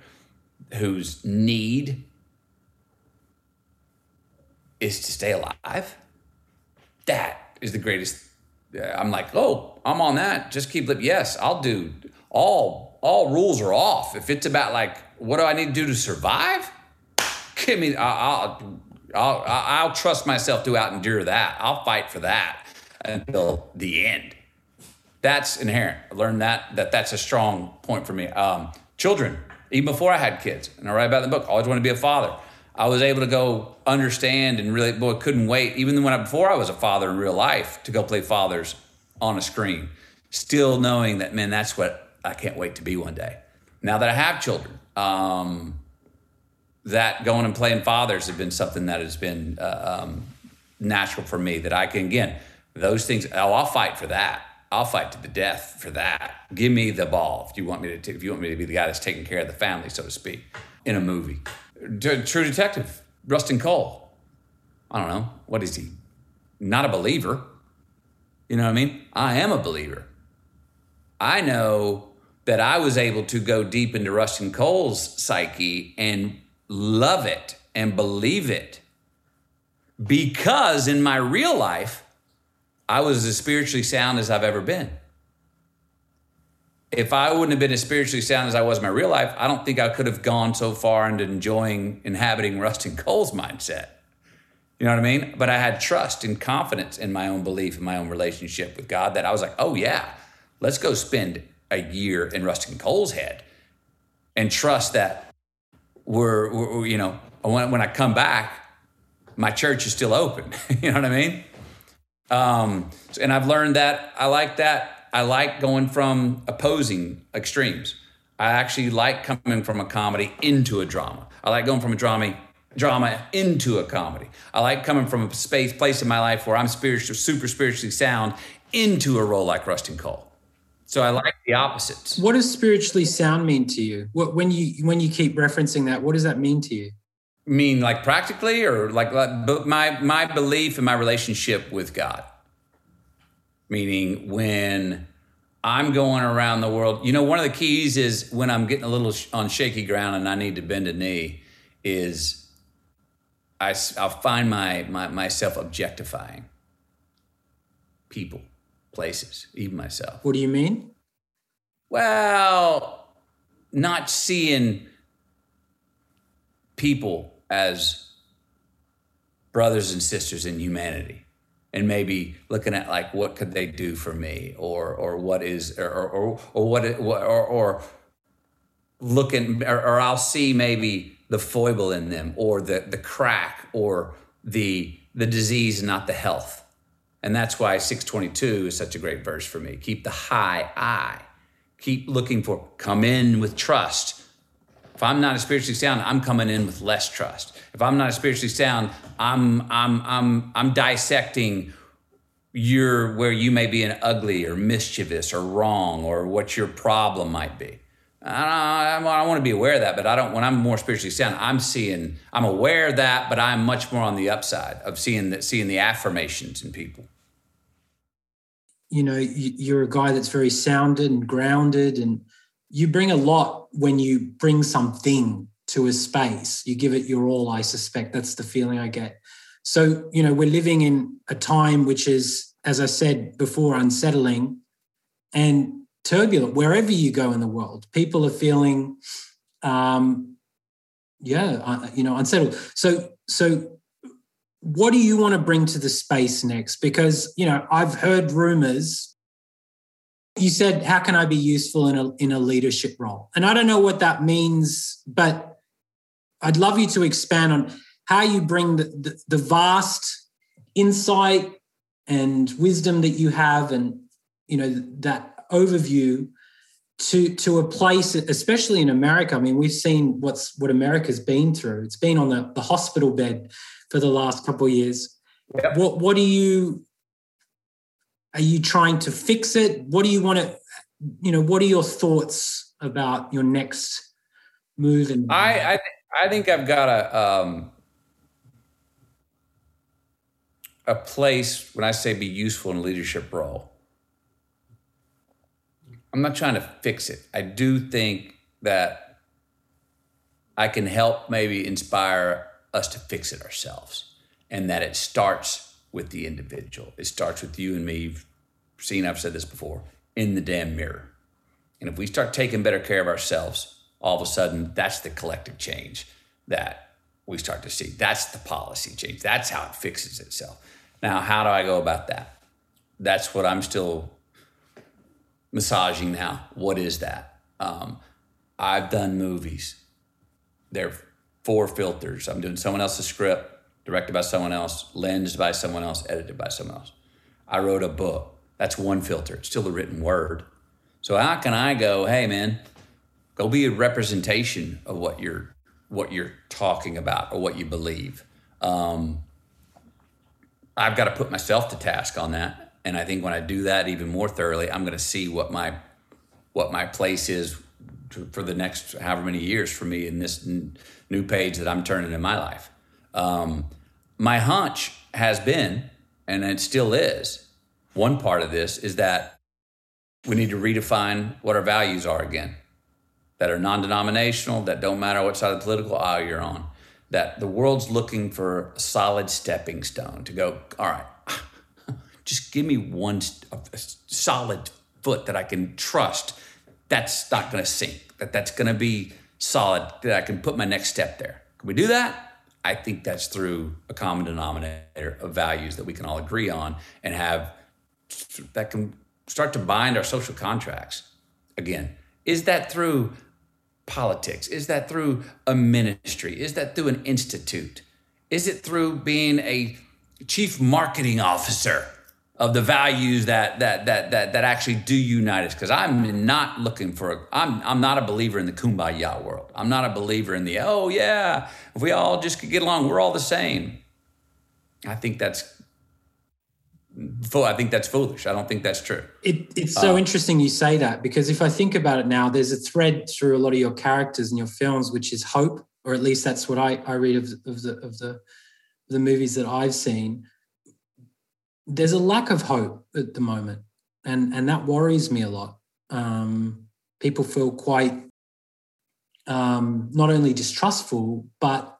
whose need is to stay alive. That is the greatest. I'm like, oh, I'm on that. Just keep living. Yes, I'll do all rules are off. If it's about like, what do I need to do to survive? Give me, I'll trust myself to out-endure that. I'll fight for that until the end. That's inherent. I learned that's a strong point for me. Children, even before I had kids, and I write about it in the book, always wanted to be a father. I was able to go understand and really, boy, couldn't wait, even before I was a father in real life, to go play fathers on a screen. Still knowing that, man, that's what I can't wait to be one day. Now that I have children, that going and playing fathers have been something that has been natural for me, that I can, again, those things, I'll fight for that. I'll fight to the death for that. Give me the ball if you want me to be the guy that's taking care of the family, so to speak, in a movie. True Detective, Rustin Cole. I don't know. What is he? Not a believer. You know what I mean? I am a believer. I know that I was able to go deep into Rustin Cole's psyche and love it and believe it because in my real life, I was as spiritually sound as I've ever been. If I wouldn't have been as spiritually sound as I was in my real life, I don't think I could have gone so far into inhabiting Rustin Cole's mindset. You know what I mean? But I had trust and confidence in my own belief, in my own relationship with God, that I was like, oh yeah, let's go spend a year in Rustin Cole's head and trust that we're you know, when I come back, my church is still open. You know what I mean? And I've learned that I like that. I like going from opposing extremes. I actually like coming from a comedy into a drama. I like going from a drama into a comedy. I like coming from a place in my life where I'm super spiritually sound into a role like Rustin Cole. So I like the opposites. What does spiritually sound mean to you? When you keep referencing that, what does that mean to you? Mean like practically or like my belief in my relationship with God? Meaning when I'm going around the world, you know, one of the keys is when I'm getting a little on shaky ground and I need to bend a knee is I'll find myself objectifying people, places, even myself. What do you mean? Well, not seeing people as brothers and sisters in humanity, and maybe looking at like what could they do for me, or what is or what or looking or I'll see maybe the foible in them, or the crack, or the disease, not the health. And that's why 6:22 is such a great verse for me. Keep the high eye. Keep looking for, come in with trust. If I'm not spiritually sound, I'm coming in with less trust. If I'm not spiritually sound, I'm dissecting where you may be an ugly or mischievous or wrong or what your problem might be. I want to be aware of that, but I don't. When I'm more spiritually sound, I'm aware of that, but I'm much more on the upside of seeing the affirmations in people. You know, you're a guy that's very sounded and grounded, and you bring a lot when you bring something to a space. You give it your all, I suspect. That's the feeling I get. So, you know, we're living in a time which is, as I said before, unsettling and turbulent. Wherever you go in the world, people are feeling, unsettled. So, what do you want to bring to the space next? Because you know, I've heard rumors. You said, "How can I be useful in a leadership role?" And I don't know what that means, but I'd love you to expand on how you bring the vast insight and wisdom that you have, and you know that overview to a place, especially in America. I mean, we've seen what America's been through. It's been on the hospital bed for the last couple of years. Yep. What are you trying to fix it? What do you want to, you know, what are your thoughts about your next move? And I think I've got a place when I say be useful in a leadership role. I'm not trying to fix it. I do think that I can help maybe inspire us to fix it ourselves, and that it starts with the individual. It starts with you and me. You've seen, I've said this before, in the damn mirror. And if we start taking better care of ourselves, all of a sudden, that's the collective change that we start to see. That's the policy change. That's how it fixes itself. Now, how do I go about that? That's what I'm still massaging now. What is that? I've done movies. There are 4 filters. I'm doing someone else's script, directed by someone else, lensed by someone else, edited by someone else. I wrote a book. That's one filter. It's still the written word. So how can I go, hey man, go be a representation of what you're what you're talking about or what you believe. I've got to put myself to task on that. And I think when I do that even more thoroughly, I'm going to see what my place is for the next however many years for me in this new page that I'm turning in my life. My hunch has been, and it still is, one part of this is that we need to redefine what our values are again, that are non-denominational, that don't matter what side of the political aisle you're on, that the world's looking for a solid stepping stone to go, all right, just give me one solid foot that I can trust. That's not going to sink, that's going to be solid, that I can put my next step there. Can we do that? I think that's through a common denominator of values that we can all agree on and have that can start to bind our social contracts. Again, is that through politics? Is that through a ministry? Is that through an institute? Is it through being a chief marketing officer of the values that actually do unite us? Because I'm not looking for I'm not a believer in the kumbaya world. I'm not a believer in the, oh yeah, if we all just could get along, we're all the same. I think that's foolish. I don't think that's true. It's so interesting you say that, because if I think about it now, there's a thread through a lot of your characters and your films, which is hope, or at least that's what I read of the movies that I've seen. There's a lack of hope at the moment, and that worries me a lot. People feel quite not only distrustful but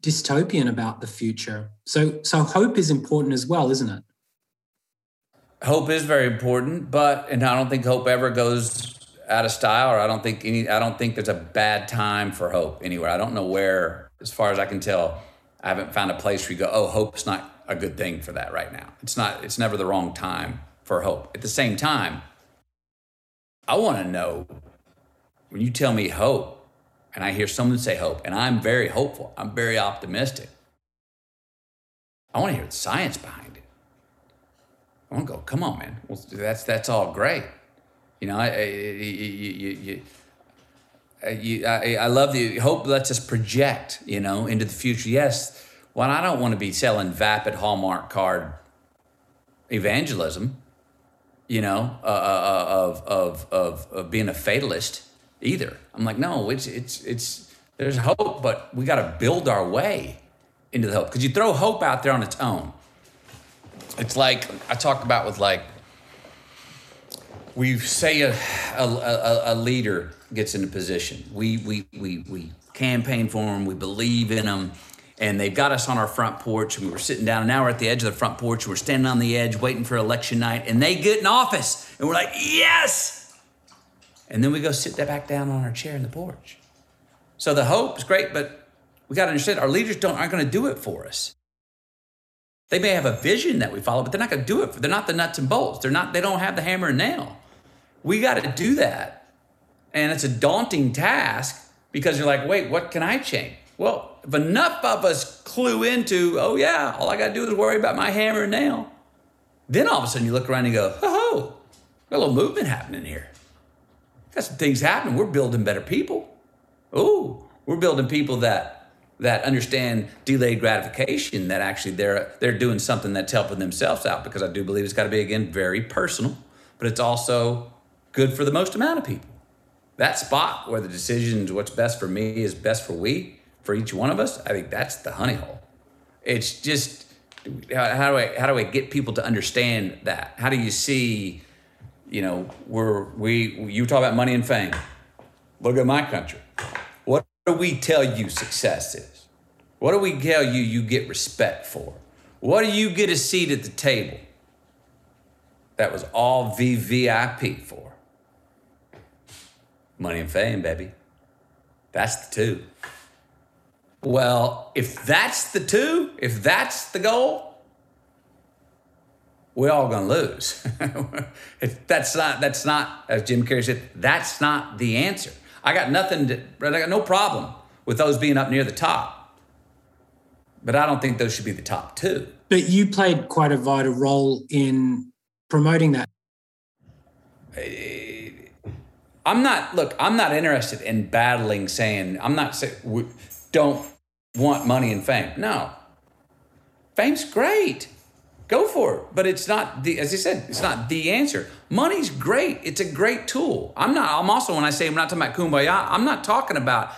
dystopian about the future. So hope is important as well, isn't it? Hope is very important, and I don't think hope ever goes out of style, or I don't think there's a bad time for hope anywhere. I don't know where, as far as I can tell, I haven't found a place where you go, oh, hope's not a good thing for that right now. It's never the wrong time for hope. At the same time, I want to know, when you tell me hope, and I hear someone say hope, and I'm very hopeful, I'm very optimistic, I want to hear the science behind it. I want to go, come on, man. Well, that's all great. You know, I love the hope lets us project, you know, into the future. Yes, well, I don't want to be selling vapid Hallmark card evangelism, you know, of being a fatalist either. I'm like, no, it's there's hope, but we got to build our way into the hope, because you throw hope out there on its own. It's like I talk about with, like, we say a leader gets into position. We campaign for them. We believe in them. And they've got us on our front porch. And we were sitting down. And now we're at the edge of the front porch. We're standing on the edge waiting for election night. And they get in office. And we're like, yes. And then we go sit back down on our chair in the porch. So the hope is great, but we got to understand our leaders aren't going to do it for us. They may have a vision that we follow, but they're not going to do it. They're not the nuts and bolts. They don't have the hammer and nail. We got to do that. And it's a daunting task, because you're like, wait, what can I change? Well, if enough of us clue into, oh yeah, all I got to do is worry about my hammer and nail, then all of a sudden you look around and you go, oh, got a little movement happening here. Got some things happening. We're building better people. Ooh, we're building people that understand delayed gratification, that actually they're doing something that's helping themselves out, because I do believe it's got to be, again, very personal, but it's also good for the most amount of people. That spot where the decisions, what's best for me is best for each one of us, I think that's the honey hole. It's just, how do I get people to understand that? How do you see, you know, you talk about money and fame. Look at my country. What do we tell you success is? What do we tell you get respect for? What do you get a seat at the table? That was all VVIP for. Money and fame, baby. That's the two. Well, if that's the two, if that's the goal, we're all going to lose. That's not, as Jim Carrey said, that's not the answer. I got no problem with those being up near the top, but I don't think those should be the top two. But you played quite a vital role in promoting that. I'm not interested in battling saying, don't want money and fame. No. Fame's great. Go for it. But it's not the, as I said, it's not the answer. Money's great. It's a great tool. I'm also, when I say I'm not talking about kumbaya, I'm not talking about,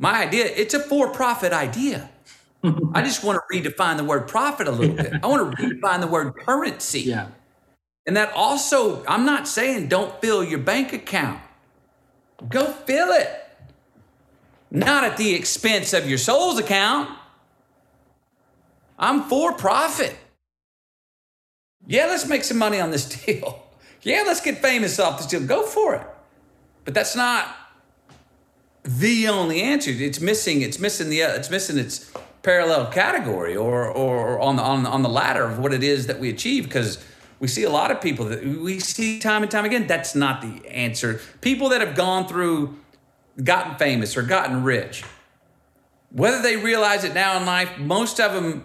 my idea, it's a for-profit idea. I just want to redefine the word profit a little bit. I want to redefine the word currency. Yeah. And that also, I'm not saying don't fill your bank account. Go fill it. Not at the expense of your soul's account. I'm for profit. Yeah, let's make some money on this deal. Yeah, let's get famous off this deal. Go for it. But that's not the only answer. It's missing its parallel category or on the ladder of what it is that we achieve, because we see a lot of people that we see time and time again, that's not the answer. People that have gotten famous or gotten rich, whether they realize it now in life, most of them,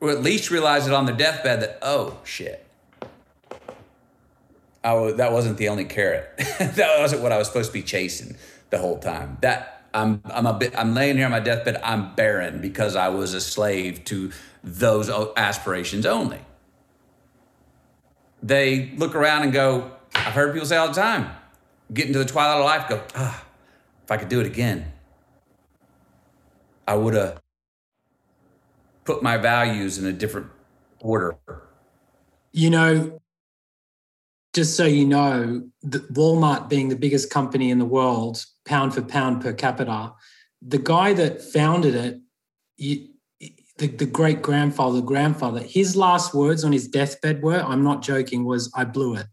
or at least realize it on their deathbed, that, oh, shit, that wasn't the only carrot. That wasn't what I was supposed to be chasing the whole time. That I'm laying here on my deathbed. I'm barren because I was a slave to those aspirations only. They look around and go, I've heard people say all the time, get into the twilight of life, go, if I could do it again, I would have put my values in a different order. You know, just so you know, Walmart being the biggest company in the world, pound for pound per capita, the guy that founded it, the grandfather, his last words on his deathbed were, I'm not joking, was, I blew it.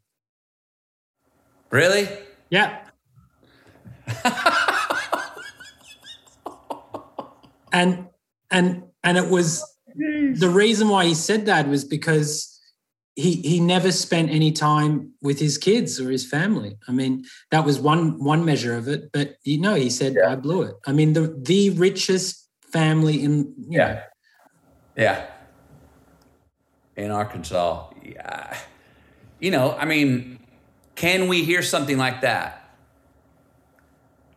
Really? Yeah. And it was, the reason why he said that was because he never spent any time with his kids or his family. I mean, that was one measure of it, but he said, yeah, I blew it. I mean, the richest family in. Yeah. In Arkansas. Yeah. I mean, can we hear something like that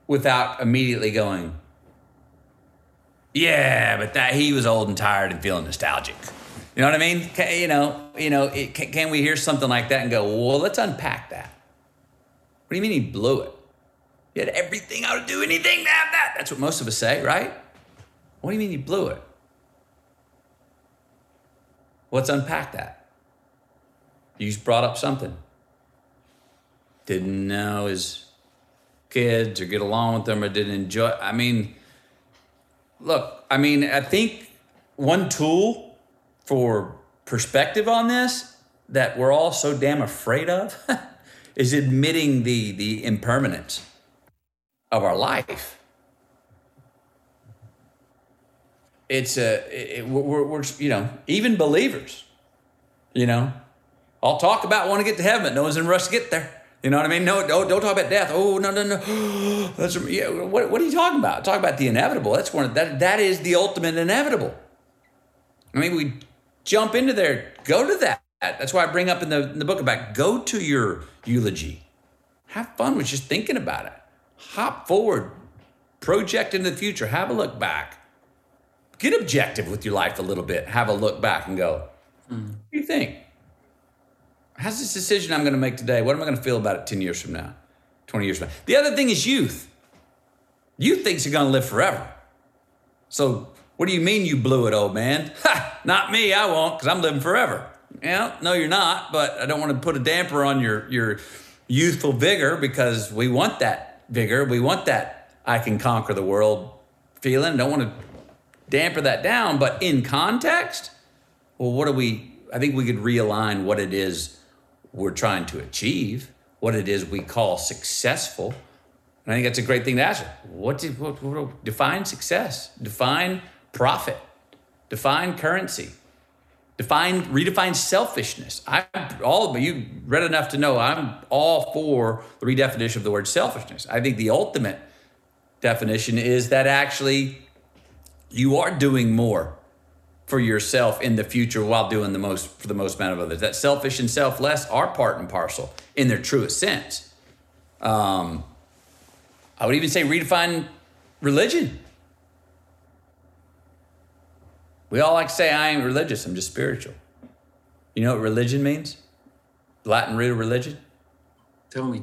without immediately going, yeah, but that he was old and tired and feeling nostalgic. You know what I mean? Can we hear something like that and go, well, let's unpack that. What do you mean he blew it? He had everything. I would do anything to have that. That's what most of us say, right? What do you mean he blew it? Let's unpack that. You just brought up something. Didn't know his kids or get along with them or didn't enjoy. I think one tool for perspective on this that we're all so damn afraid of is admitting the impermanence of our life. We're even believers, I'll talk about wanting to get to heaven, but no one's in a rush to get there. You know what I mean? No, don't talk about death. Oh, no. What are you talking about? Talk about the inevitable. That's that is the ultimate inevitable. I mean, we jump into there, go to that. That's why I bring up in the book about go to your eulogy. Have fun with just thinking about it. Hop forward, project into the future, have a look back. Get objective with your life a little bit. Have a look back and go, what do you think? How's this decision I'm going to make today? What am I going to feel about it 10 years from now, 20 years from now? The other thing is youth. Youth thinks you're going to live forever. So what do you mean you blew it, old man? Ha, not me, I won't, because I'm living forever. Yeah, no, you're not, but I don't want to put a damper on your youthful vigor, because we want that vigor. We want that I can conquer the world feeling. Don't want to damper that down, but in context, well, I think we could realign what it is we're trying to achieve, what it is we call successful. And I think that's a great thing to ask. What define success, define profit, define currency, redefine selfishness. You read enough to know I'm all for the redefinition of the word selfishness. I think the ultimate definition is that actually you are doing more for yourself in the future while doing the most for the most amount of others. That selfish and selfless are part and parcel in their truest sense. I would even say redefine religion. We all like to say, I ain't religious, I'm just spiritual. You know what religion means? Latin root of religion? Tell me.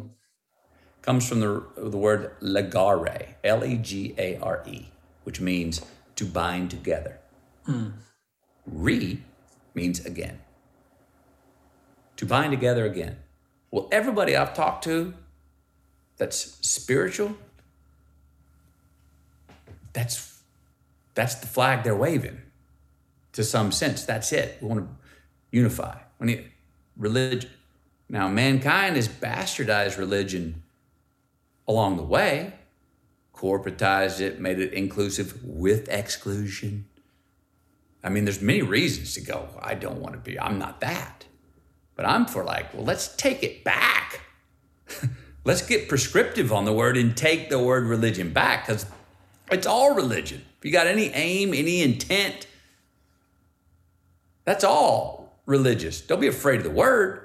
Comes from the word legare, L-E-G-A-R-E, which means to bind together. Mm. Re means again. To bind together again. Well, everybody I've talked to that's spiritual, that's the flag they're waving to some sense. That's it. We want to unify. We need religion. Now, mankind has bastardized religion along the way, corporatized it, made it inclusive with exclusion. I mean, there's many reasons to go, I don't want to be, I'm not that. But I'm for like, well, let's take it back. Let's get prescriptive on the word and take the word religion back, because it's all religion. If you got any aim, any intent, that's all religious. Don't be afraid of the word.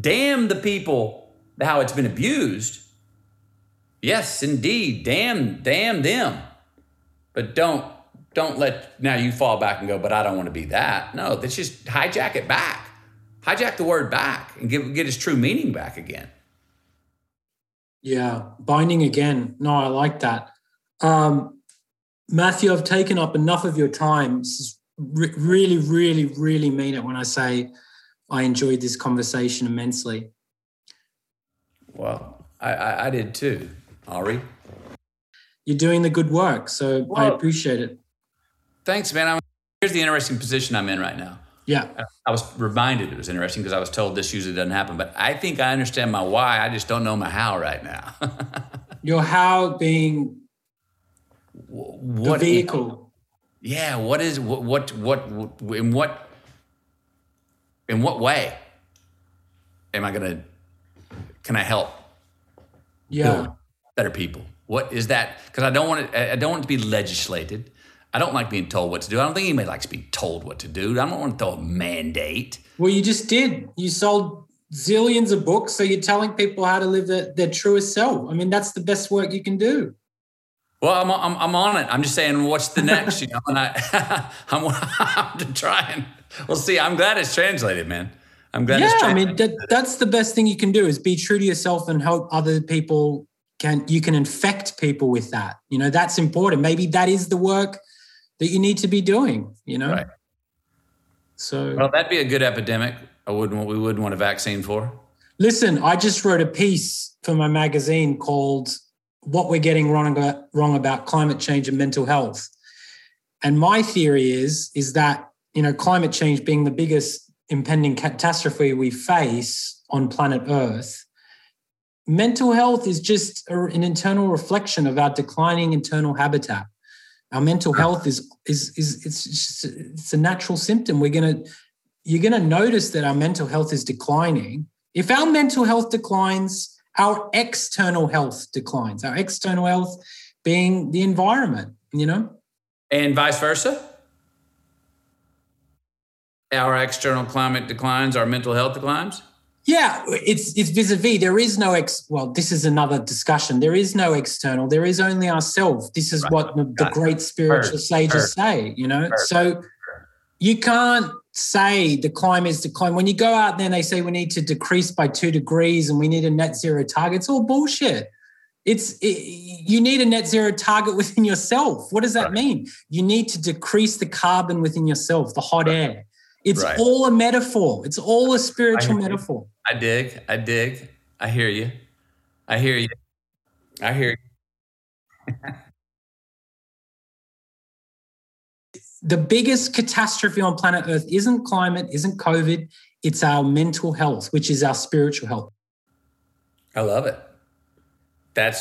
Damn the people, how it's been abused. Yes, indeed, damn them. But don't let, now you fall back and go, but I don't want to be that. No, let's just hijack it back. Hijack the word back and get its true meaning back again. Yeah, binding again. No, I like that. Matthew, I've taken up enough of your time. This is really, really, really mean it when I say I enjoyed this conversation immensely. Well, I did too, Ari. You're doing the good work, so whoa. I appreciate it. Thanks, man. Here's the interesting position I'm in right now. Yeah. I was reminded it was interesting because I was told this usually doesn't happen, but I think I understand my why. I just don't know my how right now. Your how being what the vehicle. Yeah. What is, what, in what way am I going to, can I help? Yeah. Build better people. What is that? Because I don't want it to be legislated. I don't like being told what to do. I don't think anybody likes to be told what to do. I don't want to throw a mandate. Well, you just did. You sold zillions of books, so you're telling people how to live their truest self. I mean, that's the best work you can do. Well, I'm on it. I'm just saying, what's the next? You know, and I'm trying. We'll see. I'm glad it's translated, man. I'm glad. Yeah, it's translated. I mean, that's the best thing you can do is be true to yourself and help other people. You can infect people with that. You know, that's important. Maybe that is the work that you need to be doing, you know? Right. So, well, that'd be a good epidemic. We wouldn't want a vaccine for. Listen, I just wrote a piece for my magazine called What We're Getting Wrong About Climate Change and Mental Health. And my theory is that, you know, climate change being the biggest impending catastrophe we face on planet Earth, mental health is just an internal reflection of our declining internal habitat. Our mental health is it's a natural symptom. You're gonna notice that our mental health is declining. If our mental health declines, our external health declines. Our external health being the environment, you know, and vice versa. Our external climate declines, our mental health declines. Yeah, it's vis-a-vis. There is no well, this is another discussion. There is no external. There is only ourselves. This is right. What the great spiritual sages say, you know. So you can't say the climate is declining. When you go out there and they say we need to decrease by 2 degrees and we need a net zero target, it's all bullshit. You need a net zero target within yourself. What does that mean? You need to decrease the carbon within yourself, the hot air. It's all a metaphor. It's all a spiritual metaphor. I dig. I dig. I hear you. I hear you. I hear you. The biggest catastrophe on planet Earth isn't climate, isn't COVID. It's our mental health, which is our spiritual health. I love it.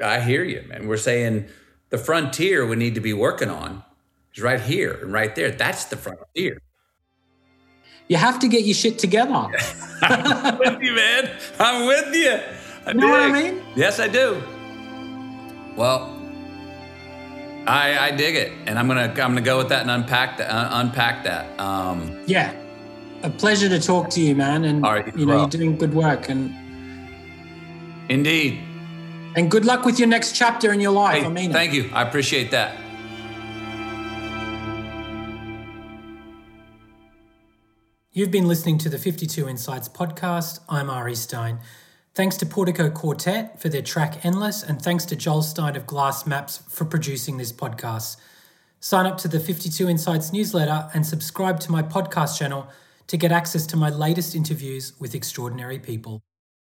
I hear you, man. We're saying the frontier we need to be working on. It's right here and right there. That's the frontier. You have to get your shit together. I'm with you, man. I'm with you. You know what I mean? Yes, I do. Well, I dig it, and I'm gonna go with that and unpack that. Yeah, a pleasure to talk to you, man. And right, you know, well. You're doing good work. And indeed. And good luck with your next chapter in your life. Hey, Amina. Thank you. I appreciate that. You've been listening to the 52 Insights podcast. I'm Ari Stein. Thanks to Portico Quartet for their track Endless, and thanks to Joel Stein of Glass Maps for producing this podcast. Sign up to the 52 Insights newsletter and subscribe to my podcast channel to get access to my latest interviews with extraordinary people.